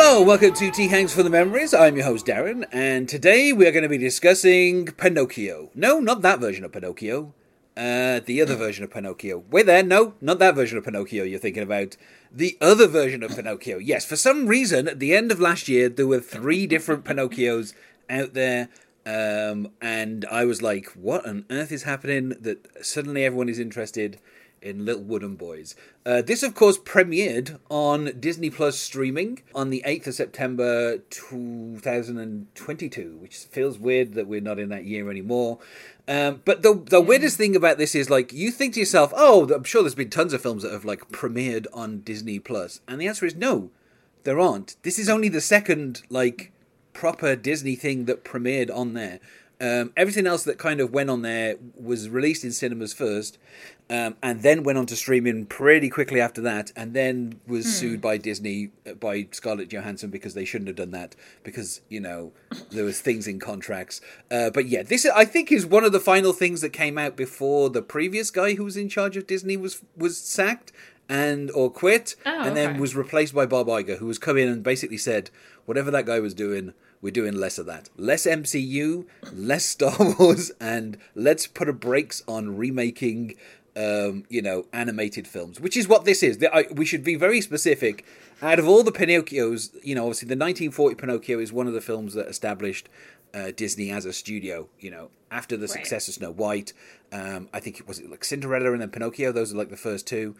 Hello, welcome to Tea Hangs for the Memories. I'm your host, Darren, and today we are going to be discussing Pinocchio. No, not that version of Pinocchio. The other version of Pinocchio. Wait there, no, not that version of Pinocchio you're thinking about. The other version of Pinocchio. Yes, for some reason, at the end of last year, there were 3 different Pinocchios out there, and I was like, what on earth is happening that suddenly everyone is interested in Little Wooden Boys. This, of course, premiered on Disney Plus streaming on the 8th of September 2022, which feels weird that we're not in that year anymore. But the weirdest thing about this is, like, you think to yourself, oh, I'm sure there's been tons of films that have, like, premiered on Disney Plus. And the answer is no, there aren't. This is only the second, like, proper Disney thing that premiered on there. Everything else that kind of went on there was released in cinemas first, and then went on to streaming pretty quickly after that, and then was sued by Disney, by Scarlett Johansson, because they shouldn't have done that, because, you know, there was things in contracts. But yeah, this, I think, is one of the final things that came out before the previous guy who was in charge of Disney was sacked and or quit, then was replaced by Bob Iger, who was come in and basically said, whatever that guy was doing, we're doing less of that. Less MCU, less Star Wars, and let's put a brakes on remaking, you know, animated films, which is what this is. We should be very specific. Out of all the Pinocchios, you know, obviously the 1940 Pinocchio is one of the films that established Disney as a studio, you know, after the success of Snow White. I think it was like Cinderella and then Pinocchio. Those are like the first 2.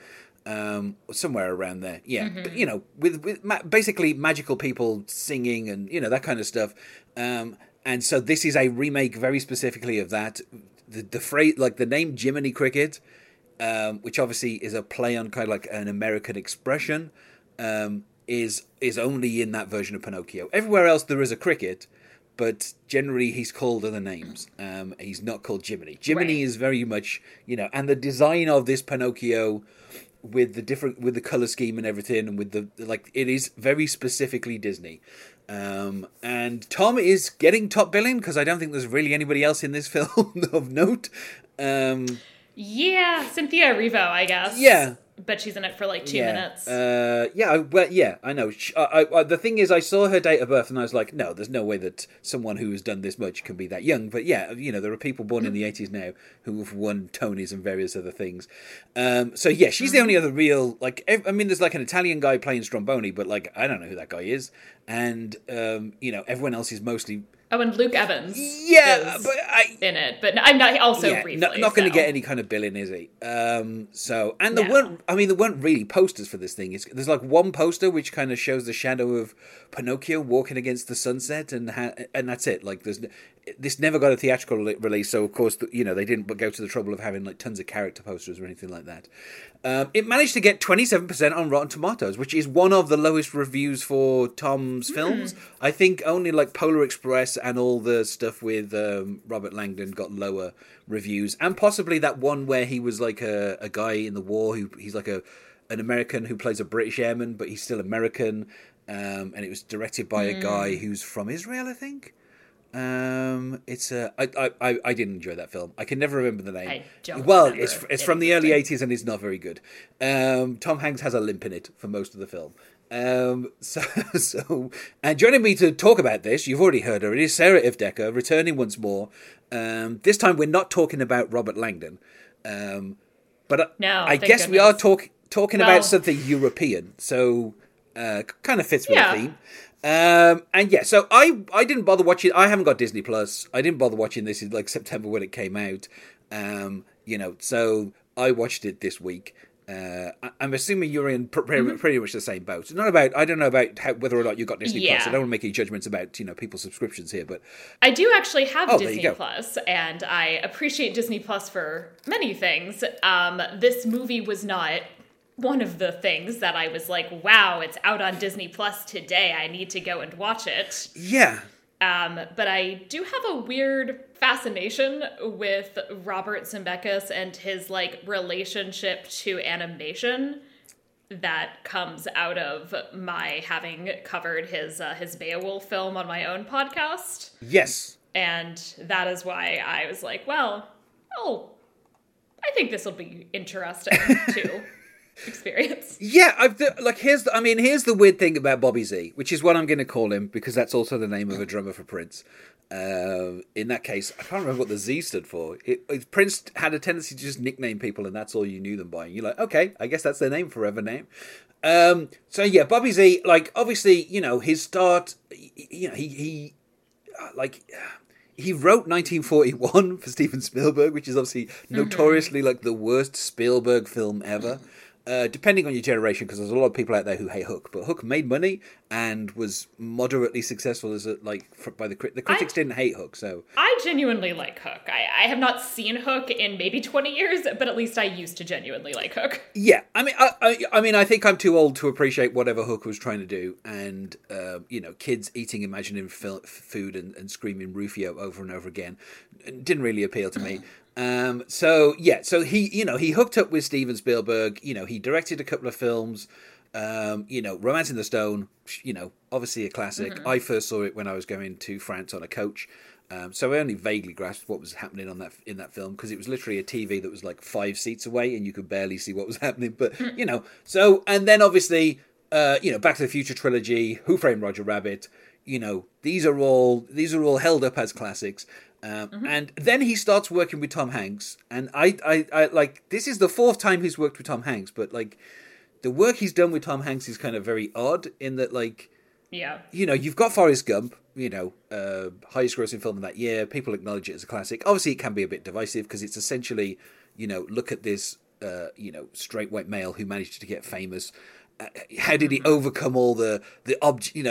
Somewhere around there, yeah. Mm-hmm. But, you know, with basically magical people singing and, you know, that kind of stuff. And so this is a remake very specifically of that. The phrase, like the name Jiminy Cricket, which obviously is a play on kind of like an American expression, is only in that version of Pinocchio. Everywhere else there is a cricket, but generally he's called other names. He's not called Jiminy. Jiminy is very much, you know, and the design of this Pinocchio, with the color scheme and everything, and with the, like, it is very specifically Disney. And Tom is getting top billing, because I don't think there's really anybody else in this film of note. Yeah, Cynthia Erivo, I guess. Yeah, but she's in it for like 2 minutes. I know. The thing is, I saw her date of birth, and I was like, no, there's no way that someone who has done this much can be that young. But yeah, you know, there are people born in the 80s now who have won Tonys and various other things. So yeah, she's the only other real, like, I mean, there's like an Italian guy playing Stromboli, but like, I don't know who that guy is. And, you know, everyone else is mostly... Oh, and Luke Evans is in it, but I'm not also briefly. Not going to get any kind of billing, is he? There weren't really posters for this thing. There's like one poster which kind of shows the shadow of Pinocchio walking against the sunset, and that's it. Like, this never got a theatrical release, so of course, you know, they didn't go to the trouble of having like tons of character posters or anything like that. It managed to get 27% on Rotten Tomatoes, which is one of the lowest reviews for Tom's films. I think only like Polar Express and all the stuff with Robert Langdon got lower reviews, and possibly that one where he was like a guy in the war who he's like an American who plays a British airman, but he's still American, and it was directed by a guy who's from Israel, I think. I didn't enjoy that film. I can never remember the name. I don't remember. It's from the early 80s and it's not very good. Tom Hanks has a limp in it for most of the film. And joining me to talk about this, you've already heard her, it is Sarah Ivdeka, returning once more. This time we're not talking about Robert Langdon. I guess we are talking about something European. So, kind of fits with the theme. So I didn't bother watching. I haven't got Disney Plus. I didn't bother watching this in like September when it came out. You know, so I watched it this week. I'm assuming you're in pretty much the same boat. I don't know about whether or not you got Disney Plus. I don't want to make any judgments about, you know, people's subscriptions here, but I do actually have Disney Plus, and I appreciate Disney Plus for many things. This movie was not one of the things that I was like, wow, it's out on Disney Plus today. I need to go and watch it. Yeah. But I do have a weird fascination with Robert Zemeckis and his, like, relationship to animation that comes out of my having covered his Beowulf film on my own podcast. Yes. And that is why I was like, well, I think this will be interesting, too. experience. Yeah, here's the weird thing about Bobby Z, which is what I'm going to call him, because that's also the name of a drummer for Prince. In that case, I can't remember what the Z stood for. Prince had a tendency to just nickname people, and that's all you knew them by. And you're like, okay, I guess that's their name, forever name. So yeah, Bobby Z, like, obviously, you know, his start, you know, he wrote 1941 for Steven Spielberg, which is obviously notoriously like the worst Spielberg film ever. Depending on your generation, because there's a lot of people out there who hate Hook, but Hook made money and was moderately successful as the critics didn't hate Hook. So I genuinely like Hook. I have not seen Hook in maybe 20 years, but at least I used to genuinely like Hook. Yeah, I mean, I think I'm too old to appreciate whatever Hook was trying to do, and you know, kids eating imaginative food and screaming Rufio over and over again didn't really appeal to me. So he hooked up with Steven Spielberg. You know, he directed a couple of films, you know, Romancing the Stone, you know, obviously a classic. Mm-hmm. I first saw it when I was going to France on a coach. So I only vaguely grasped what was happening in that film, because it was literally a TV that was like 5 seats away and you could barely see what was happening. But, you know, so, and then obviously, you know, Back to the Future trilogy, Who Framed Roger Rabbit, you know, these are all held up as classics. And then he starts working with Tom Hanks, and I like, this is the 4th time he's worked with Tom Hanks, but like the work he's done with Tom Hanks is kind of very odd in that, like, yeah, you know, you've got Forrest Gump, you know, highest grossing film of that year. People acknowledge it as a classic. Obviously, it can be a bit divisive because it's essentially, you know, look at this, you know, straight white male who managed to get famous. How did he overcome all the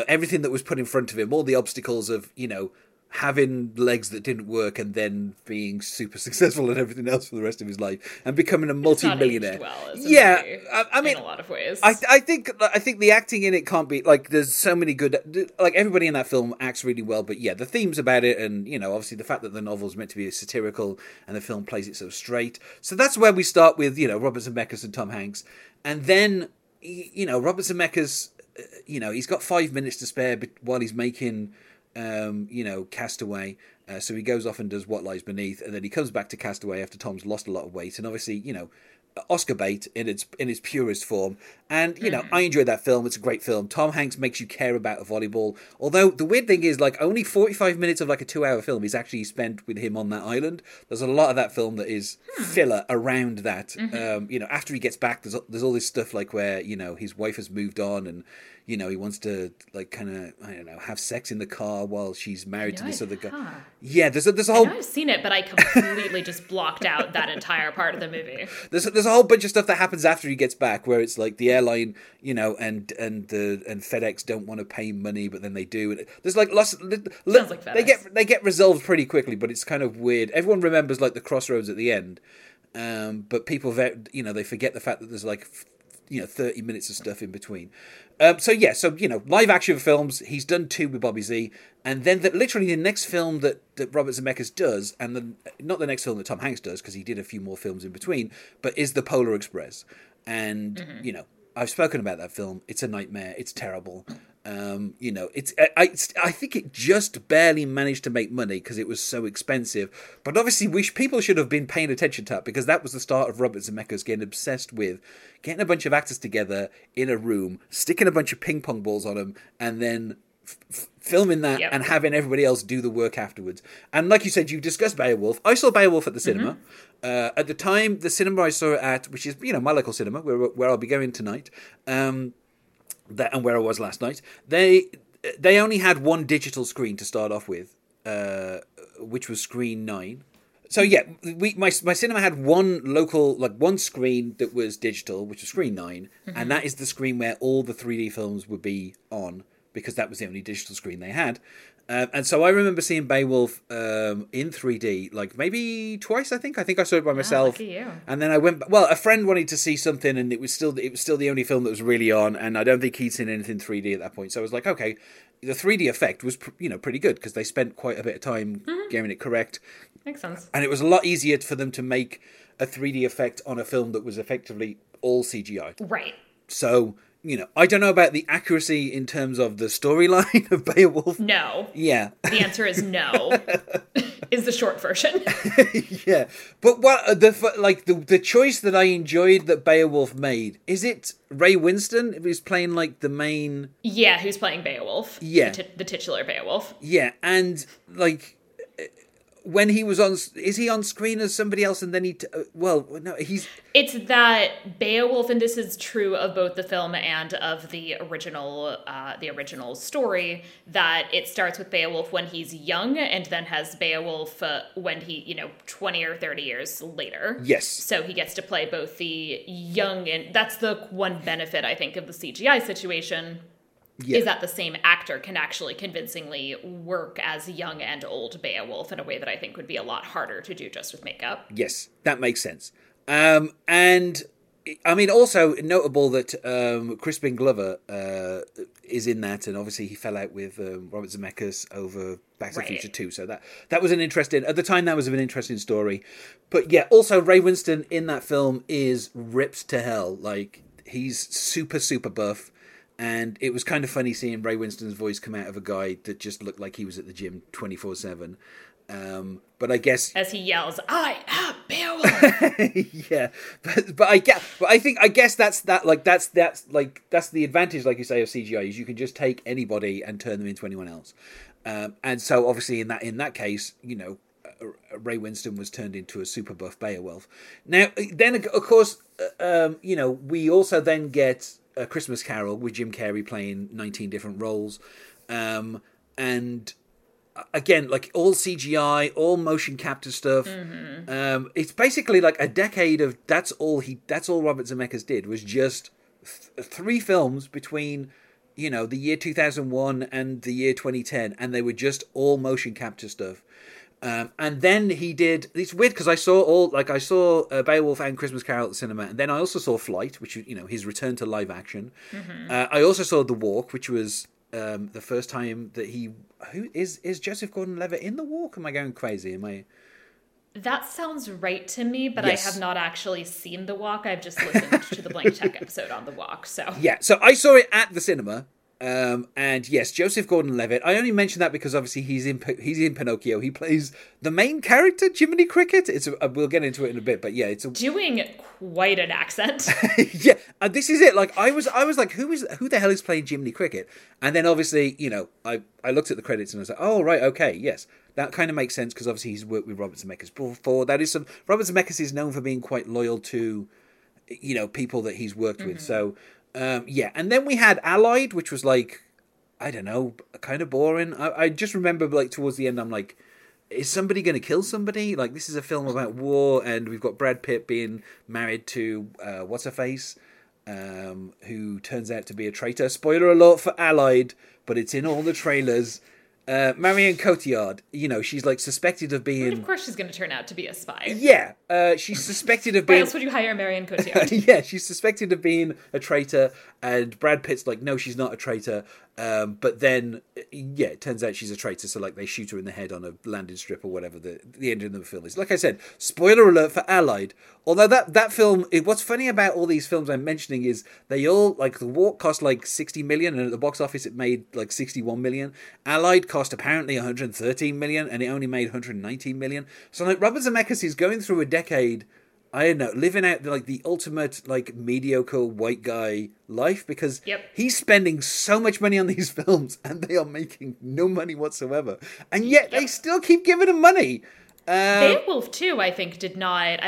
everything that was put in front of him, all the obstacles of, you know, having legs that didn't work and then being super successful and everything else for the rest of his life and becoming a multi-millionaire. Well, yeah, I mean, in a lot of ways. I think the acting in it can't be, like, there's so many good, like, everybody in that film acts really well, but yeah, the themes about it and, you know, obviously the fact that the novel's meant to be satirical and the film plays it so straight. So that's where we start with, you know, Robert Zemeckis and Tom Hanks. And then, you know, Robert Zemeckis, you know, he's got 5 minutes to spare while he's making... you know, Castaway. So he goes off and does What Lies Beneath, and then he comes back to Castaway after Tom's lost a lot of weight, and obviously, you know, Oscar bait in its purest form. And, you know, I enjoyed that film. It's a great film. Tom Hanks makes you care about a volleyball. Although the weird thing is, like, only 45 minutes of like a 2-hour film is actually spent with him on that island. There's a lot of that film that is filler around that. You know, after he gets back, there's all this stuff like where, you know, his wife has moved on and, you know, he wants to, like, kind of, I don't know, have sex in the car while she's married to this other guy. Yeah, there's a whole... I know I've seen it, but I completely just blocked out that entire part of the movie. There's a whole bunch of stuff that happens after he gets back where it's like the airline, you know, and FedEx don't want to pay money, but then they do. And there's like lots... Sounds like FedEx. They get resolved pretty quickly, but it's kind of weird. Everyone remembers, like, the crossroads at the end, but people, you know, they forget the fact that there's, like... you know, 30 minutes of stuff in between. So, you know, live action films, he's done 2 with Bobby Z. And then literally the next film that Robert Zemeckis does, and not the next film that Tom Hanks does, because he did a few more films in between, but is The Polar Express. And, you know, I've spoken about that film. It's a nightmare. It's terrible. You know, I think it just barely managed to make money because it was so expensive. But obviously, people should have been paying attention to that, because that was the start of Robert Zemeckis getting obsessed with getting a bunch of actors together in a room, sticking a bunch of ping pong balls on them, and then filming that and having everybody else do the work afterwards. And like you said, you discussed Beowulf. I saw Beowulf at the cinema. At the time, the cinema I saw it at, which is, you know, my local cinema, where I'll be going tonight, and where I was last night, they only had one digital screen to start off with, which was screen 9. So yeah, my cinema had one local, like, one screen that was digital, which was screen 9, and that is the screen where all the 3D films would be on, because that was the only digital screen they had. And so I remember seeing Beowulf in 3D, like, maybe twice. I think I saw it by myself. Lucky you. And then I went. Well, a friend wanted to see something, and it was still the only film that was really on. And I don't think he'd seen anything 3D at that point. So I was like, okay, the 3D effect was pretty good, because they spent quite a bit of time getting it correct. Makes sense. And it was a lot easier for them to make a 3D effect on a film that was effectively all CGI. Right. So. You know, I don't know about the accuracy in terms of the storyline of Beowulf. No. Yeah. The answer is no. is the short version. Yeah, but what the choice that I enjoyed that Beowulf made, is it Ray Winstone who's playing like the main? Yeah, who's playing Beowulf? Yeah, the titular Beowulf. Yeah, and like when he was on, is he on screen as somebody else? And then it's that Beowulf, and this is true of both the film and of the original story, that it starts with Beowulf when he's young and then has Beowulf when he, 20 or 30 years later. Yes. So he gets to play both the young, and that's the one benefit I think of the CGI situation. Yeah. Is that the same actor can actually convincingly work as young and old Beowulf in a way that I think would be a lot harder to do just with makeup. Yes, that makes sense. And I mean, also notable that Crispin Glover is in that, and obviously he fell out with Robert Zemeckis over Back to the Future 2. So that was an interesting, at the time that was an interesting story. But yeah, also Ray Winstone in that film is ripped to hell. Like, he's super, super buff. And it was kind of funny seeing Ray Winstone's voice come out of a guy that just looked like he was at the gym 24/7. But I guess as he yells, "I am Beowulf." Yeah, but I think that's the advantage, like you say, of CGI is you can just take anybody and turn them into anyone else. And so obviously in that case, Ray Winstone was turned into a super buff Beowulf. Now then, of course, we also then get A Christmas Carol with Jim Carrey playing 19 different roles. And again, like all CGI, all motion capture stuff. Mm-hmm. It's basically like a decade of that's all Robert Zemeckis did was just three films between, the year 2001 and the year 2010. And they were just all motion capture stuff. And then he did, it's weird because I saw Beowulf and Christmas Carol at the cinema, and then I also saw Flight, which his return to live action. Mm-hmm. I also saw The Walk, which was the first time that is Joseph Gordon-Levitt in The Walk? Am I going crazy? That sounds right to me, but yes. I have not actually seen The Walk. I've just listened to the Blank Check episode on The Walk. So yeah, so I saw it at the cinema. And yes, Joseph Gordon-Levitt. I only mention that because obviously he's in Pinocchio. He plays the main character, Jiminy Cricket. We'll get into it in a bit, but yeah, it's doing quite an accent. Yeah, and this is it. Like I was like, who the hell is playing Jiminy Cricket? And then obviously, I looked at the credits and I was like, oh right, okay, yes, that kind of makes sense because obviously he's worked with Robert Zemeckis before. Robert Zemeckis is known for being quite loyal to, people that he's worked mm-hmm. with. So. And then we had Allied, which was like, I don't know, kind of boring. I just remember like towards the end, I'm like, is somebody going to kill somebody? Like, this is a film about war, and we've got Brad Pitt being married to what's-her-face, who turns out to be a traitor. Spoiler alert for Allied, but it's in all the trailers. Marion Cotillard, she's like suspected of being... Of course she's going to turn out to be a spy. Yeah, she's suspected of being... Why else would you hire Marion Cotillard? Yeah, she's suspected of being a traitor, and Brad Pitt's like, no, she's not a traitor. But then, yeah, it turns out she's a traitor, so like they shoot her in the head on a landing strip or whatever the ending of the film is. Like I said, spoiler alert for Allied. Although that film, what's funny about all these films I'm mentioning is they all, like The Walk cost like 60 million, and at the box office it made like 61 million. Allied cost apparently 113 million and it only made 119 million. So like Robert Zemeckis is going through a decade, I don't know, living out like the ultimate like mediocre white guy life because yep. he's spending so much money on these films and they are making no money whatsoever. And yet yep. they still keep giving him money. Beowulf too, I think, did not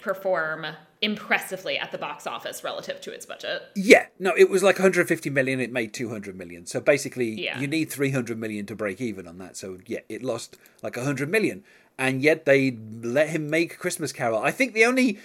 perform impressively at the box office relative to its budget. Yeah, no, it was like 150 million, it made 200 million. So basically, yeah. you need 300 million to break even on that. So yeah, it lost like 100 million. And yet they let him make Christmas Carol. I think the only,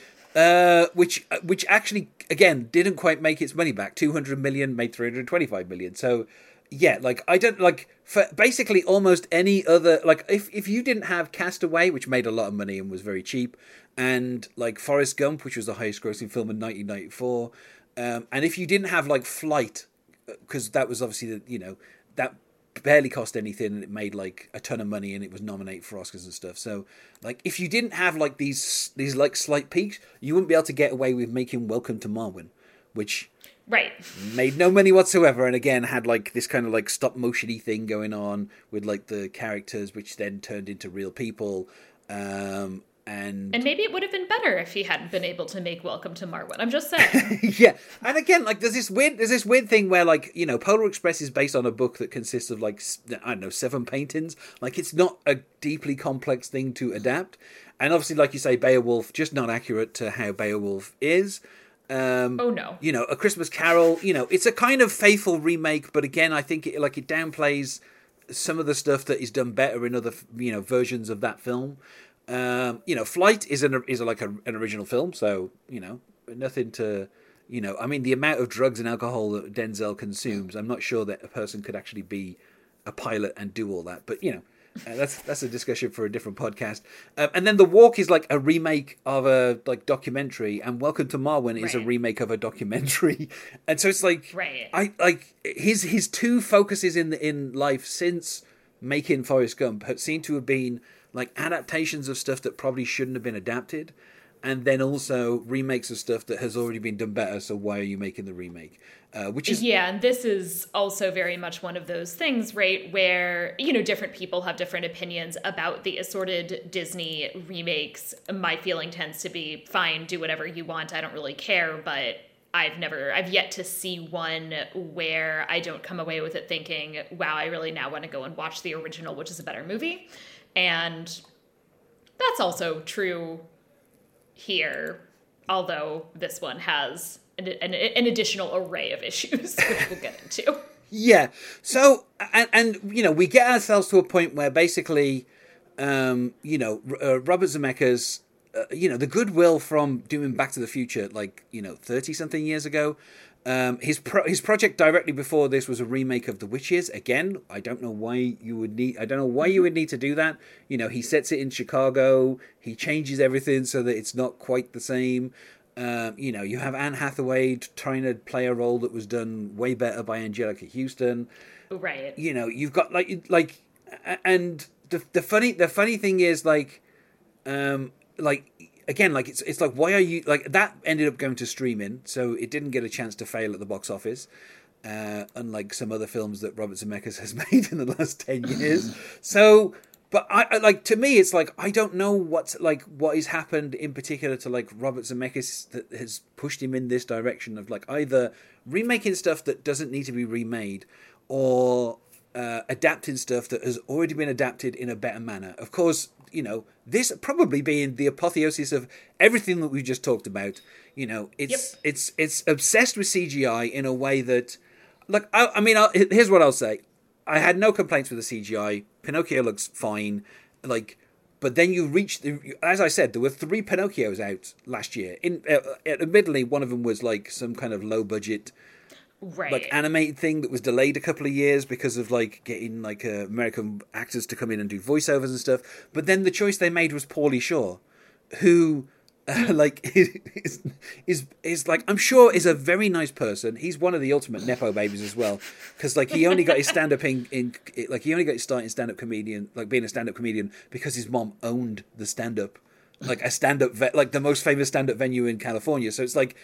which actually, again, didn't quite make its money back. 200 million made 325 million. So yeah, like I don't like... For basically almost any other... Like, if you didn't have Castaway, which made a lot of money and was very cheap, and, like, Forrest Gump, which was the highest-grossing film in 1994, and if you didn't have, like, Flight, because that was obviously, that barely cost anything, and it made, like, a ton of money, and it was nominated for Oscars and stuff. So, like, if you didn't have, like, these like, slight peaks, you wouldn't be able to get away with making Welcome to Marwen, which... Right. Made no money whatsoever, and again had like this kind of like stop motiony thing going on with like the characters, which then turned into real people. And maybe it would have been better if he hadn't been able to make Welcome to Marwen. I'm just saying. Yeah. And again, like there's this weird thing where, like, you know, Polar Express is based on a book that consists of like, I don't know, 7 paintings. Like, it's not a deeply complex thing to adapt. And obviously, like you say, Beowulf, just not accurate to how Beowulf is. Oh no! You know, A Christmas Carol. You know, it's a kind of faithful remake, but again, I think it downplays some of the stuff that is done better in other, you know, versions of that film. You know, Flight is an original film, so you know, nothing to, you know, I mean, the amount of drugs and alcohol that Denzel consumes, I'm not sure that a person could actually be a pilot and do all that. But you know, that's a discussion for a different podcast. And then The Walk is like a remake of a like documentary, and Welcome to Marwen is a remake of a documentary. And so it's like, I like his two focuses in life since making Forrest Gump seem to have been like adaptations of stuff that probably shouldn't have been adapted, and then also remakes of stuff that has already been done better. So why are you making the remake? Which is, yeah, and this is also very much one of those things, right, where, you know, different people have different opinions about the assorted Disney remakes. My feeling tends to be, fine, do whatever you want, I don't really care, but I've yet to see one where I don't come away with it thinking, wow, I really now want to go and watch the original, which is a better movie. And that's also true here, although this one has an additional array of issues, which we'll get into. Yeah. So, and you know, we get ourselves to a point where basically, you know, Robert Zemeckis, you know, the goodwill from doing Back to the Future, like, you know, 30-something years ago. His project directly before this was a remake of The Witches. Again, I don't know why you would need to do that. You know, he sets it in Chicago. He changes everything so that it's not quite the same. You know, you have Anne Hathaway trying to play a role that was done way better by Angelica Houston. Right. You know, you've got like, and the funny thing is like. Again, like it's like, why are you like that? Ended up going to streaming, so it didn't get a chance to fail at the box office, unlike some other films that Robert Zemeckis has made in the last 10 years. So, but I like, to me, it's like, I don't know what has happened in particular to like Robert Zemeckis that has pushed him in this direction of like either remaking stuff that doesn't need to be remade, or adapting stuff that has already been adapted in a better manner. Of course, you know, this probably being the apotheosis of everything that we've just talked about. You know, it's obsessed with CGI in a way that, look, I mean, here's what I'll say. I had no complaints with the CGI. Pinocchio looks fine. Like, but then you reach as I said, there were 3 Pinocchios out last year. Admittedly, one of them was like some kind of low budget, right, like animated thing that was delayed a couple of years because of like getting like American actors to come in and do voiceovers and stuff. But then the choice they made was Pauly Shore, who like is like, I'm sure is a very nice person. He's one of the ultimate nepo babies as well, because like he only got his stand-up being a stand-up comedian because his mom owned the stand-up, like a stand-up like the most famous stand-up venue in California. So it's like,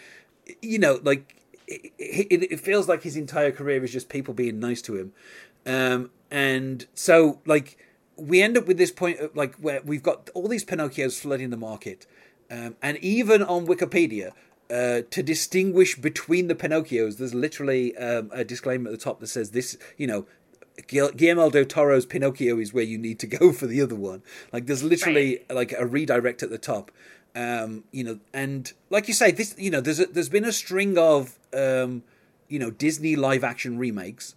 you know, like. It feels like his entire career is just people being nice to him, and so like we end up with this point of, like, where we've got all these Pinocchios flooding the market, and even on Wikipedia, to distinguish between the Pinocchios, there's literally a disclaimer at the top that says this, you know, Guillermo del Toro's Pinocchio is where you need to go for the other one. Like, there's literally like a redirect at the top. You know, and like you say, this, you know, there's been a string of, you know, Disney live action remakes,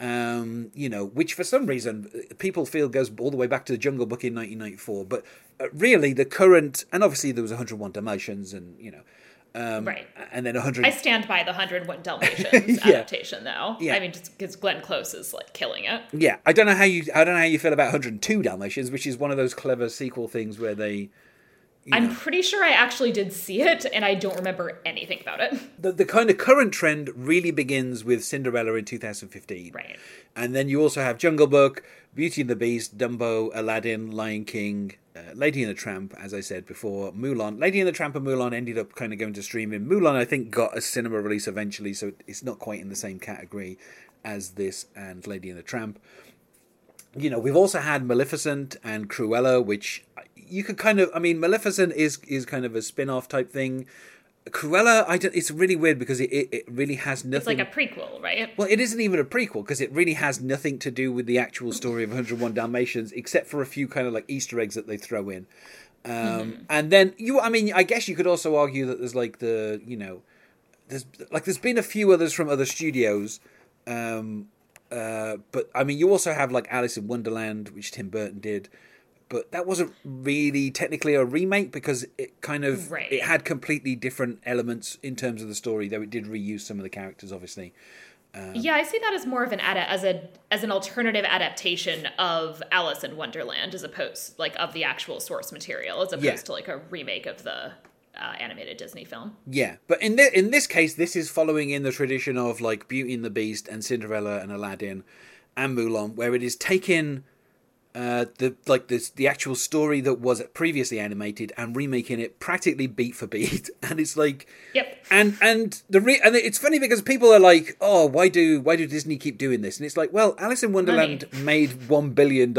you know, which for some reason people feel goes all the way back to the Jungle Book in 1994. But really the current, and obviously there was 101 Dalmatians and, you know, and then 100. I stand by the 101 Dalmatians adaptation though. Yeah. I mean, just because Glenn Close is like killing it. Yeah. I don't know how you feel about 102 Dalmatians, which is one of those clever sequel things where they, I'm pretty sure I actually did see it, and I don't remember anything about it. The kind of current trend really begins with Cinderella in 2015. Right. And then you also have Jungle Book, Beauty and the Beast, Dumbo, Aladdin, Lion King, Lady and the Tramp, as I said before, Mulan. Lady and the Tramp and Mulan ended up kind of going to streaming. Mulan, I think, got a cinema release eventually, so it's not quite in the same category as this and Lady and the Tramp. You know, we've also had Maleficent and Cruella, which you could kind of... I mean, Maleficent is kind of a spin-off type thing. Cruella, it's really weird because it really has nothing... It's like a prequel, right? Well, it isn't even a prequel because it really has nothing to do with the actual story of 101 Dalmatians except for a few kind of like Easter eggs that they throw in. And then, I guess you could also argue that there's like the, you know... There's been a few others from other studios... but I mean, you also have like Alice in Wonderland, which Tim Burton did, but that wasn't really technically a remake because it kind of it had completely different elements in terms of the story, though it did reuse some of the characters, obviously. I see that as more of an alternative adaptation of Alice in Wonderland, as opposed of the actual source material, as opposed to like a remake of the animated Disney film. Yeah, but in this case, this is following in the tradition of like Beauty and the Beast and Cinderella and Aladdin and Mulan, where it is taking the actual story that was previously animated and remaking it practically beat for beat. And it's like, yep. And it's funny because people are like, oh, why do Disney keep doing this? And it's like, well, Alice in Wonderland made $1 billion.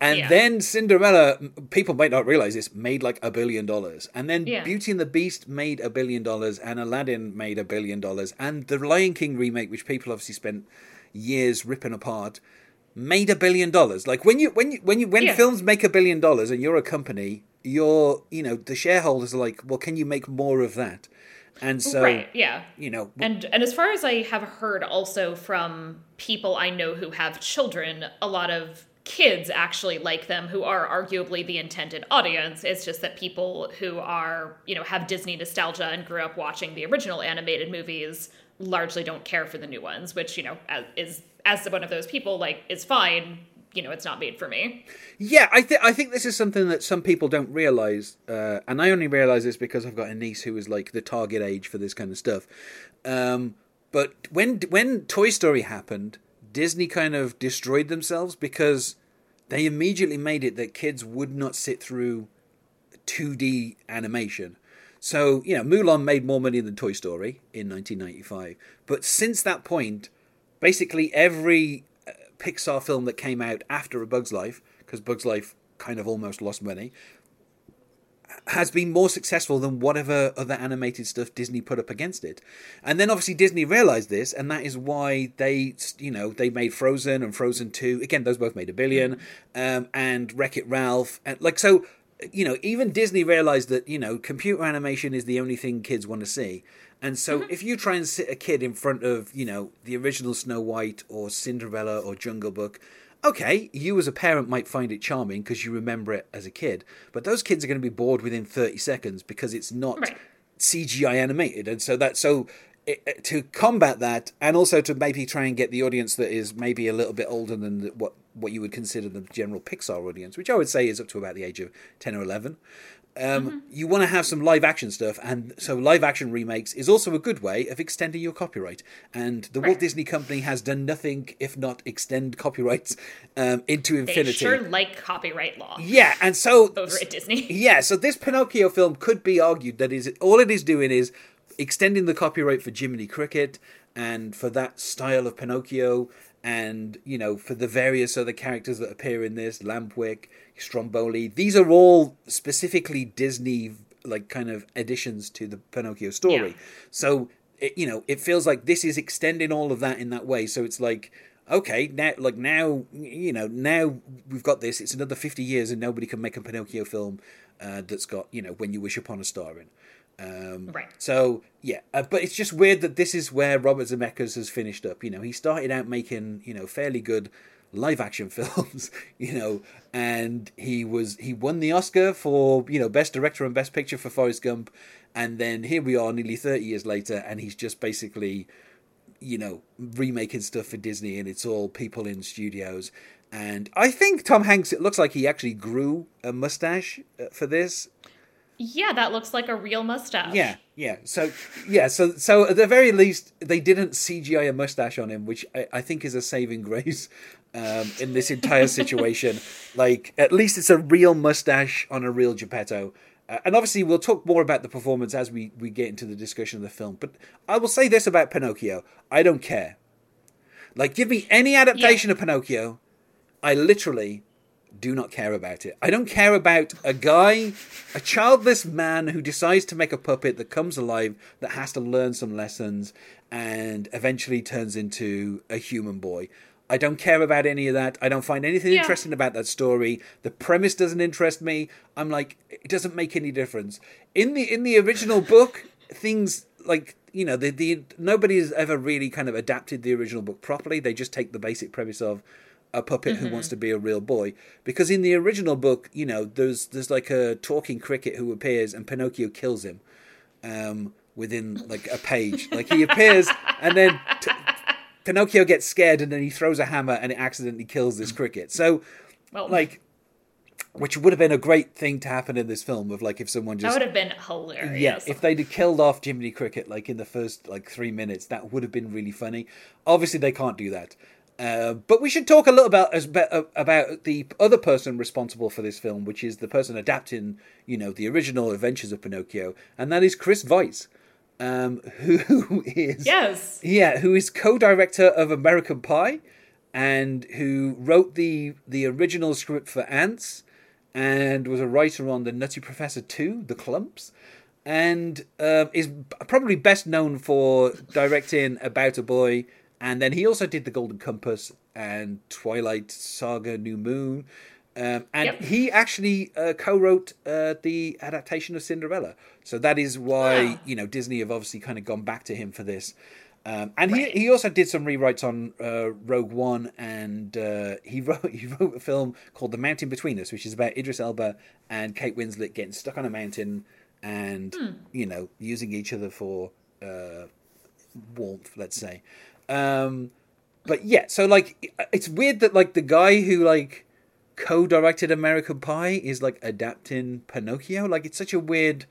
And then Cinderella, people might not realize this, made like $1 billion. And then Beauty and the Beast made $1 billion. And Aladdin made $1 billion. And the Lion King remake, which people obviously spent years ripping apart, made $1 billion. Like when films make $1 billion and you're a company, you're, you know, the shareholders are like, well, can you make more of that? And so, you know, and as far as I have heard also from people I know who have children, a lot of kids actually like them, who are arguably the intended audience. It's just that people who are, you know, have Disney nostalgia and grew up watching the original animated movies largely don't care for the new ones, which, you know, as one of those people, like, it's fine. You know, it's not made for me. Yeah, I think this is something that some people don't realize, and I only realize this because I've got a niece who is like the target age for this kind of stuff. But when Toy Story happened, Disney kind of destroyed themselves because they immediately made it that kids would not sit through 2D animation. So, you know, Mulan made more money than Toy Story in 1995. But since that point, basically every Pixar film that came out after A Bug's Life, because Bug's Life kind of almost lost money, has been more successful than whatever other animated stuff Disney put up against it. And then obviously Disney realized this, and that is why they, you know, they made Frozen and Frozen 2. Again, those both made $1 billion, and Wreck-It Ralph. And like, so, you know, even Disney realized that, you know, computer animation is the only thing kids want to see. And so if you try and sit a kid in front of, you know, the original Snow White or Cinderella or Jungle Book, okay, you as a parent might find it charming because you remember it as a kid, but those kids are going to be bored within 30 seconds because it's not CGI animated. And so to combat that, and also to maybe try and get the audience that is maybe a little bit older than what you would consider the general Pixar audience, which I would say is up to about the age of 10 or 11, you want to have some live action stuff. And so live action remakes is also a good way of extending your copyright. And the Walt Disney Company has done nothing if not extend copyrights into infinity. They sure like copyright law. Yeah, and so... over at Disney. Yeah, so this Pinocchio film could be argued that all it is doing is extending the copyright for Jiminy Cricket and for that style of Pinocchio... And, you know, for the various other characters that appear in this, Lampwick, Stromboli, these are all specifically Disney, like, kind of additions to the Pinocchio story. Yeah. So, it feels like this is extending all of that in that way. So it's like, okay, now we've got this. It's another 50 years and nobody can make a Pinocchio film that's got, you know, When You Wish Upon a Star in. So, yeah. But it's just weird that this is where Robert Zemeckis has finished up. You know, he started out making, you know, fairly good live-action films, you know, and he won the Oscar for, you know, Best Director and Best Picture for Forrest Gump. And then here we are nearly 30 years later, and he's just basically, you know, remaking stuff for Disney, and it's all people in studios. And I think Tom Hanks, it looks like he actually grew a mustache for this. yeah, that looks like a real mustache. Yeah. So at the very least, they didn't CGI a mustache on him, which I think is a saving grace in this entire situation. Like, at least it's a real mustache on a real Geppetto. And obviously, we'll talk more about the performance as we get into the discussion of the film. But I will say this about Pinocchio. I don't care. Like, give me any adaptation of Pinocchio. I literally do not care about it. I don't care about a childless man who decides to make a puppet that comes alive, that has to learn some lessons, and eventually turns into a human boy. I don't care about any of that. I don't find anything interesting about that story. The premise doesn't interest me. I'm like, it doesn't make any difference. In the original book, things like, you know, the nobody's ever really kind of adapted the original book properly. They just take the basic premise of a puppet who wants to be a real boy, because in the original book, you know, there's like a talking cricket who appears and Pinocchio kills him within like a page. Like, he appears and then Pinocchio gets scared and then he throws a hammer and it accidentally kills this cricket. So, which would have been a great thing to happen in this film, of like, if someone just... That would have been hilarious. Yeah, if they'd have killed off Jiminy Cricket like in the first like 3 minutes, that would have been really funny. Obviously, they can't do that. But we should talk a little about the other person responsible for this film, which is the person adapting, you know, the original Adventures of Pinocchio, and that is Chris Weitz, who is co-director of American Pie, and who wrote the original script for Ants, and was a writer on The Nutty Professor 2, The Clumps. And is probably best known for directing About a Boy. And then he also did The Golden Compass and Twilight Saga, New Moon. He actually co-wrote the adaptation of Cinderella. So that is why, you know, Disney have obviously kind of gone back to him for this. He also did some rewrites on Rogue One. And he wrote a film called The Mountain Between Us, which is about Idris Elba and Kate Winslet getting stuck on a mountain and, you know, using each other for warmth, let's say. But yeah, so like, it's weird that like the guy who like co-directed American Pie is like adapting Pinocchio. Like, it's such a weird...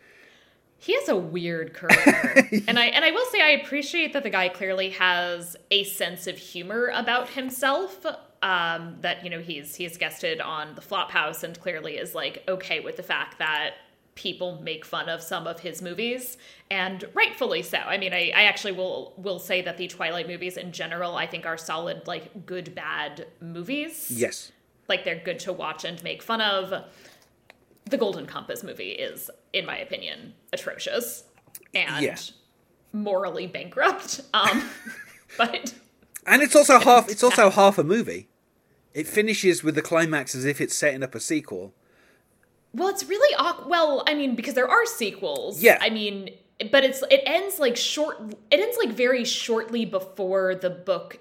He has a weird career. And I will say, I appreciate that the guy clearly has a sense of humor about himself. That, you know, he's guested on the Flophouse and clearly is like okay with the fact that people make fun of some of his movies, and rightfully so. I mean, I actually will say that the Twilight movies in general, I think, are solid, like, good, bad movies. Yes. Like, they're good to watch and make fun of. The Golden Compass movie is, in my opinion, atrocious and morally bankrupt. But... And it's also half a movie. It finishes with the climax as if it's setting up a sequel. Well, it's really awkward. Well, I mean, because there are sequels. Yeah. I mean, but it ends very shortly before the book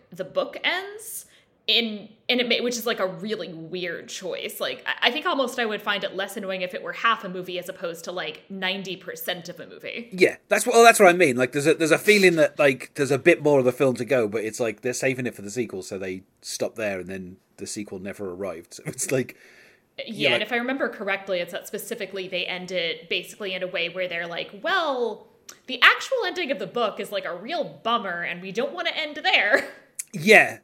ends, which is like a really weird choice. Like, I think almost I would find it less annoying if it were half a movie as opposed to like 90% of a movie. Yeah, that's what I mean. Like, there's a feeling that like there's a bit more of the film to go, but it's like they're saving it for the sequel, so they stop there, and then the sequel never arrived. So it's like... Yeah, and if I remember correctly, it's that specifically they end it basically in a way where they're like, well, the actual ending of the book is like a real bummer and we don't want to end there. Yeah.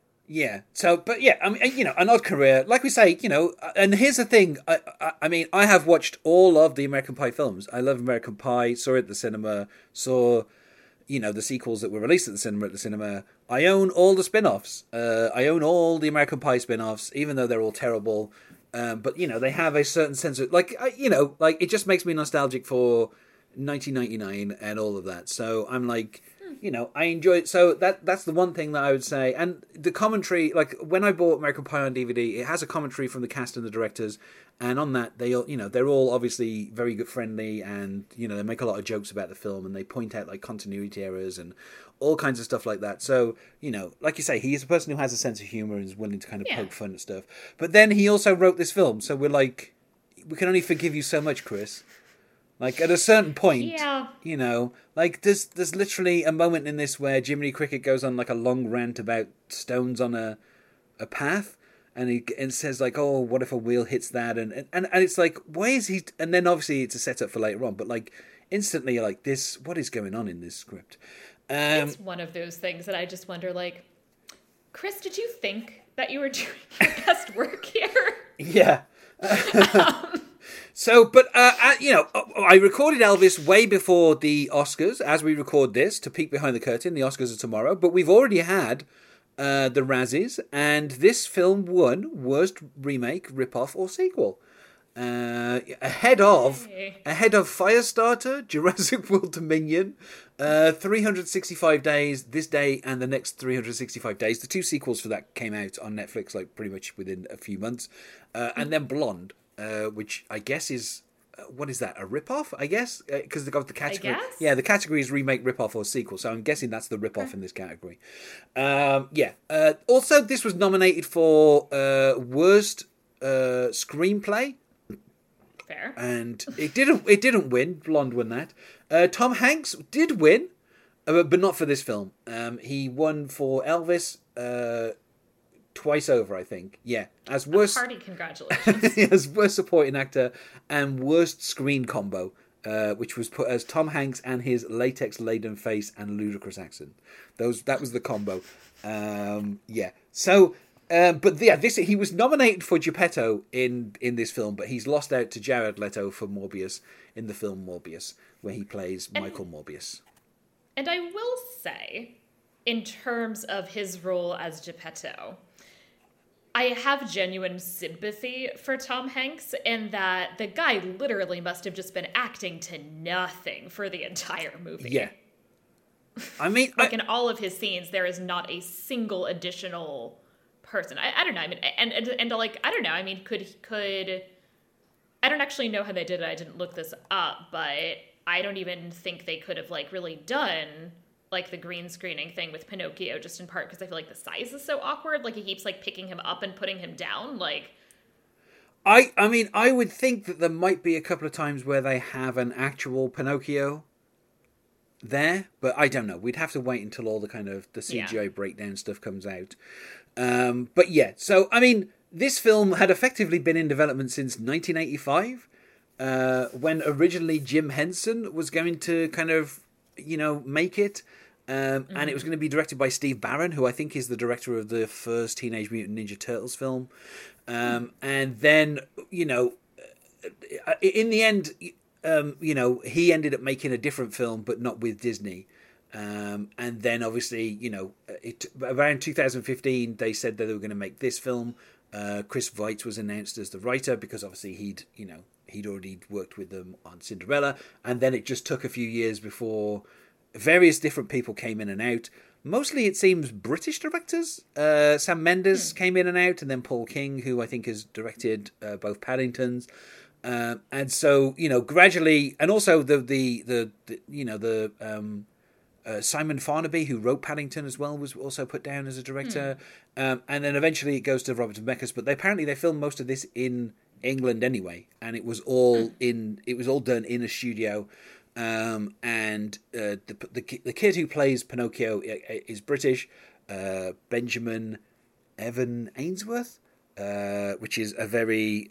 So, but yeah, I mean, you know, an odd career. Like we say, you know, and here's the thing. I mean, I have watched all of the American Pie films. I love American Pie, saw it at the cinema, saw... you know, the sequels that were released at the cinema. I own all the spin-offs. I own all the American Pie spin-offs, even though they're all terrible. But, you know, they have a certain sense of... Like, you know, like, it just makes me nostalgic for 1999 and all of that. So I'm like, you know, I enjoy it. So that's the one thing that I would say. And the commentary, like, when I bought American Pie on DVD, it has a commentary from the cast and the directors. And on that, they all, you know, they're all obviously very good friendly, and, you know, they make a lot of jokes about the film and they point out like continuity errors and all kinds of stuff like that. So, you know, like you say, he is a person who has a sense of humor and is willing to kind of poke fun at stuff. But then he also wrote this film. So we're like, we can only forgive you so much, Chris. Like, at a certain point, you know, like there's literally a moment in this where Jiminy Cricket goes on like a long rant about stones on a path. and says like, oh, what if a wheel hits that? And it's like, why is he? And then obviously it's a setup for later on, but like instantly you're like, this, what is going on in this script? It's one of those things that I just wonder, like, Chris, did you think that you were doing your best work here? Yeah. So, but, I recorded Elvis way before the Oscars, as we record this, to peek behind the curtain. The Oscars are tomorrow, but we've already had the Razzies, and this film won worst remake, ripoff, or sequel. Ahead of Firestarter, Jurassic World Dominion, 365 Days, This Day and the Next 365 Days. The two sequels for that came out on Netflix like pretty much within a few months, and then Blonde, which I guess is what is that, a ripoff? I guess because they got the category. Yeah, the category is remake, ripoff, or sequel. So I'm guessing that's the ripoff in this category. Also, this was nominated for worst screenplay. Fair. And it didn't win. Blonde won that. Tom Hanks did win, but not for this film. He won for Elvis twice over, I think. Yeah, as worst. Hearty congratulations. As worst supporting actor and worst screen combo, which was put as Tom Hanks and his latex-laden face and ludicrous accent. That was the combo. So. He was nominated for Geppetto in this film, but he's lost out to Jared Leto for Morbius in the film Morbius, where he plays Michael Morbius. And I will say, in terms of his role as Geppetto, I have genuine sympathy for Tom Hanks in that the guy literally must have just been acting to nothing for the entire movie. Yeah. I mean... in all of his scenes, there is not a single additional... person. I don't know. I mean, and I don't know. I mean, could I don't actually know how they did it. I didn't look this up, but I don't even think they could have really done the green screening thing with Pinocchio, just in part because I feel like the size is so awkward. He keeps picking him up and putting him down. I mean, I would think that there might be a couple of times where they have an actual Pinocchio there, but I don't know. We'd have to wait until all the kind of the CGI breakdown stuff comes out. So I mean, this film had effectively been in development since 1985, when originally Jim Henson was going to make it, and it was going to be directed by Steve Barron, who I think is the director of the first Teenage Mutant Ninja Turtles film, and then in the end, he ended up making a different film, but not with Disney. And then obviously, around 2015, they said that they were going to make this film. Chris Weitz was announced as the writer because obviously he'd already worked with them on Cinderella. And then it just took a few years before various different people came in and out. Mostly it seems British directors. Sam Mendes came in and out, and then Paul King, who I think has directed both Paddingtons. And so, gradually, and also Simon Farnaby, who wrote Paddington as well, was also put down as a director. And then eventually it goes to Robert Zemeckis, but they filmed most of this in England anyway, and it was all done in a studio. The kid who plays Pinocchio is British, Benjamin Evan Ainsworth, which is a very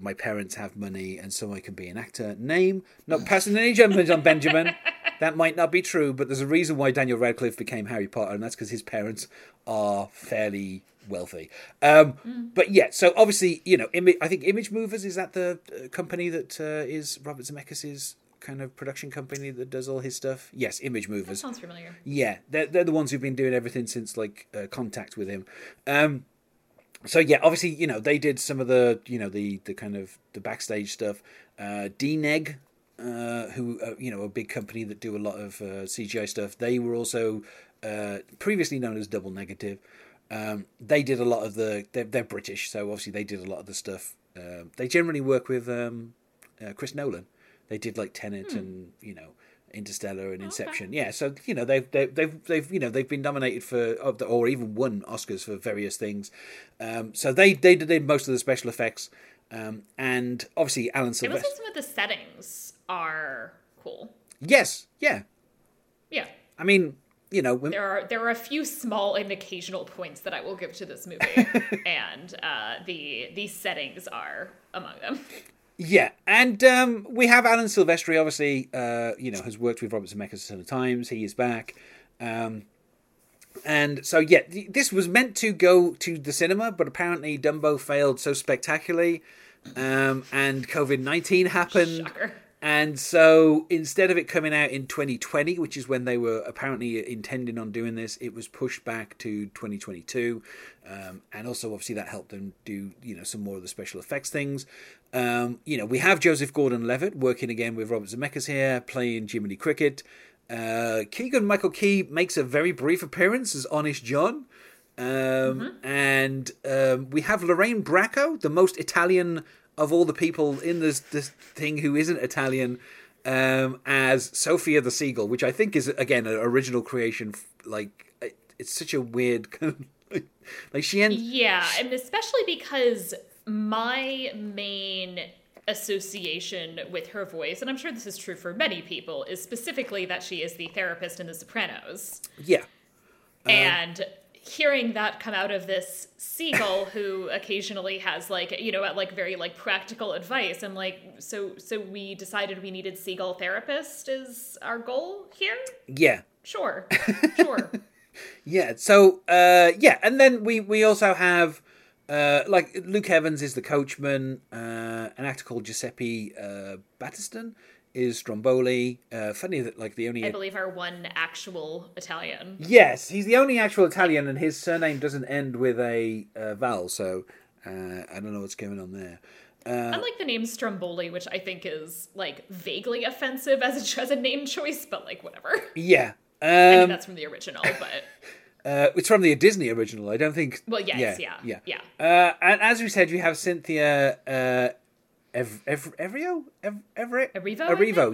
my parents have money and so I can be an actor name. Not passing any judgment on Benjamin. That might not be true, but there's a reason why Daniel Radcliffe became Harry Potter, and that's because his parents are fairly wealthy. But yeah, so obviously, I think Image Movers, is that the company that is Robert Zemeckis' kind of production company that does all his stuff? Yes, Image Movers. That sounds familiar. Yeah, they're the ones who've been doing everything since Contact with him. So yeah, obviously, they did some of the, the kind of the backstage stuff. DNEG. Who a big company that do a lot of CGI stuff. They were also previously known as Double Negative. They did a lot of they're British, so obviously they did a lot of the stuff. They generally work with Chris Nolan. They did Tenet and Interstellar and Inception. Okay. Yeah, so they've been nominated for or even won Oscars for various things. So they did most of the special effects. And obviously Alan Silvestri. It looks like some of the settings are cool. Yes. Yeah. Yeah. I mean, you know, when... there are a few small and occasional points that I will give to this movie, and the settings are among them. Yeah, and we have Alan Silvestri, obviously, you know, has worked with Robert Zemeckis several times. He is back. And so, yeah, this was meant to go to the cinema, but apparently Dumbo failed so spectacularly, and COVID-19 happened. Shocker. And so instead of it coming out in 2020, which is when they were apparently intending on doing this, it was pushed back to 2022. And also, obviously, that helped them do, you know, some more of the special effects things. You know, we have Joseph Gordon-Levitt working again with Robert Zemeckis here, playing Jiminy Cricket. Keegan-Michael Key makes a very brief appearance as Honest John. And we have Lorraine Bracco, the most Italian of all the people in this thing who isn't Italian, as Sophia the Seagull, which I think is, again, an original creation. Like, it's such a weird... like she ends... Yeah, and especially because my main association with her voice, and I'm sure this is true for many people, is specifically that she is the therapist in The Sopranos. Yeah. And... hearing that come out of this seagull who occasionally has, like, you know, like very like practical advice. I'm like, so we decided we needed seagull therapist is our goal here? Yeah. Sure. Yeah. So, yeah. And then we also have, like, Luke Evans is the coachman, an actor called Giuseppe Battiston is Stromboli, funny that, like, the only... I believe our one actual Italian. Yes, he's the only actual Italian, and his surname doesn't end with a vowel, so I don't know what's going on there. Unlike the name Stromboli, which I think is, like, vaguely offensive as a name choice, but, like, whatever. Yeah. I mean, that's from the original, but... it's from the Disney original, I don't think... Well, yes, yeah. And as we said, you have Cynthia... Erivo,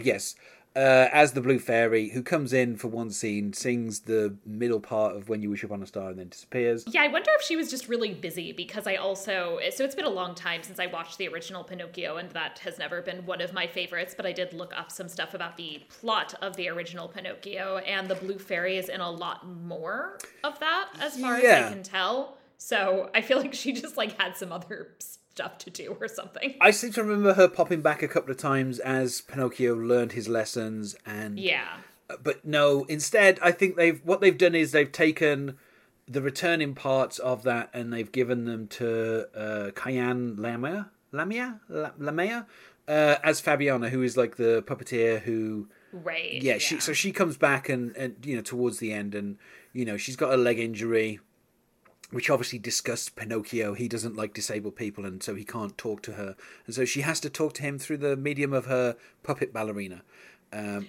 yes, as the Blue Fairy, who comes in for one scene, sings the middle part of When You Wish Upon a Star, and then disappears. Yeah, I wonder if she was just really busy, because I also... So it's been a long time since I watched the original Pinocchio, and that has never been one of my favorites, but I did look up some stuff about the plot of the original Pinocchio, and the Blue Fairy is in a lot more of that, as far as I can tell. So I feel like she just, like, had some other stuff to do or something. I seem to remember her popping back a couple of times as Pinocchio learned his lessons, and but no, instead I think what they've done is they've taken the returning parts of that and they've given them to Kayan Lamia as Fabiana, who is like the puppeteer who... Right. Yeah, yeah. She comes back and you know, towards the end, and you know, she's got a leg injury, which obviously disgusts Pinocchio. He doesn't like disabled people, and so he can't talk to her. And so she has to talk to him through the medium of her puppet ballerina. Her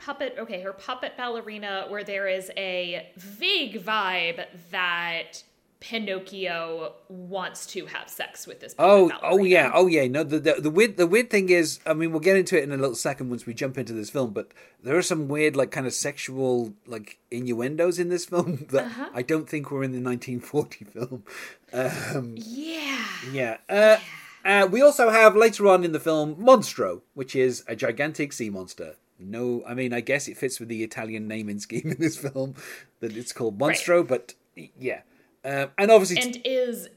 puppet ballerina, where there is a vague vibe that Pinocchio wants to have sex with this puppet ballerina. Oh yeah. No, the weird thing is, I mean, we'll get into it in a little second once we jump into this film, but there are some weird, like, kind of sexual, like, innuendos in this film that I don't think were in the 1940 film. We also have, later on in the film, Monstro, which is a gigantic sea monster. No, I mean, I guess it fits with the Italian naming scheme in this film that it's called Monstro, but yeah. And obviously,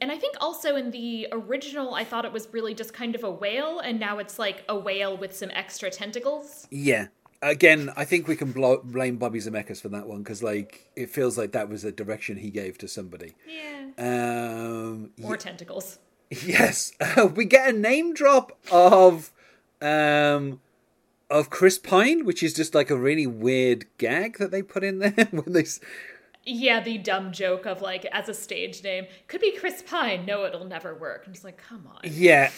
and I think also in the original, I thought it was really just kind of a whale, and now it's like a whale with some extra tentacles. Yeah, again, I think we can blame Bobby Zemeckis for that one, because, like, it feels like that was the direction he gave to somebody. Yeah. Or tentacles. Yes, we get a name drop of Chris Pine, which is just like a really weird gag that they put in there when they... Yeah, the dumb joke of, like, as a stage name, could be Chris Pine. No, it'll never work. I'm just like, come on. Yeah.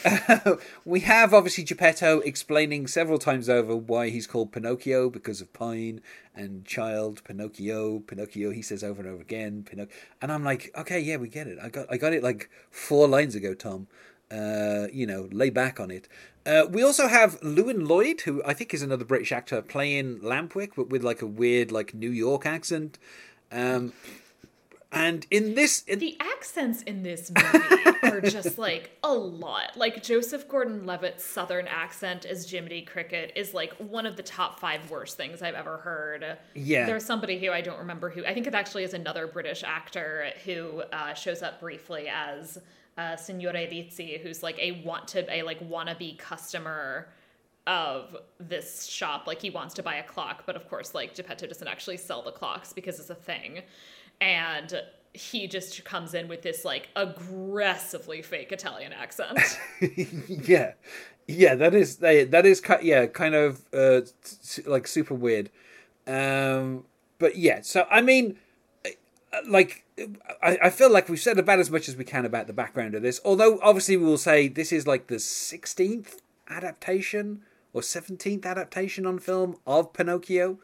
We have, obviously, Geppetto explaining several times over why he's called Pinocchio, because of Pine and child, Pinocchio, he says over and over again, Pinocchio. And I'm like, okay, yeah, we get it. I got it, like, 4 lines ago, Tom. You know, lay back on it. We also have Llewyn Lloyd, who I think is another British actor, playing Lampwick, but with, like, a weird, like, New York accent. And in this... the accents in this movie are just, like, a lot. Like, Joseph Gordon-Levitt's southern accent as Jiminy Cricket is, like, one of the top 5 worst things I've ever heard. Yeah. There's somebody who I don't remember who... I think it actually is another British actor who shows up briefly as Signore Rizzi, who's, like, a wannabe customer of this shop. Like, he wants to buy a clock, but, of course, like, Geppetto doesn't actually sell the clocks because it's a thing. And he just comes in with this, like, aggressively fake Italian accent. Yeah. Yeah, that is kind of super weird. But yeah, so, I mean, like, I feel like we've said about as much as we can about the background of this. Although, obviously, we will say this is, like, the 16th adaptation or 17th adaptation on film of Pinocchio.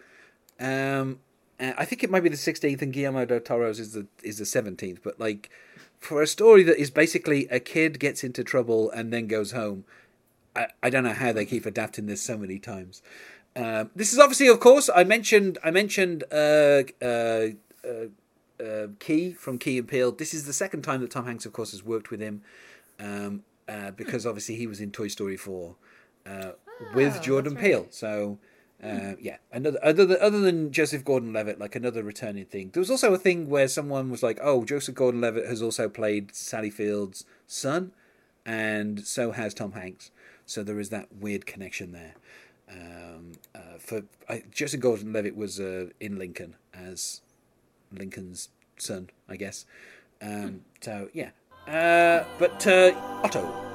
I think it might be the 16th, and Guillermo del Toro's is the 17th. But, like, for a story that is basically a kid gets into trouble and then goes home, I don't know how they keep adapting this so many times. This is obviously, of course, I mentioned Key from Key and Peele. This is the second time that Tom Hanks, of course, has worked with him, because obviously he was in Toy Story 4 with Jordan Peele. So. Yeah, another other than Joseph Gordon-Levitt, like another returning thing. There was also a thing where someone was like, "Oh, Joseph Gordon-Levitt has also played Sally Field's son, and so has Tom Hanks." So there is that weird connection there. Joseph Gordon-Levitt was in Lincoln as Lincoln's son, I guess. So yeah, but Otto.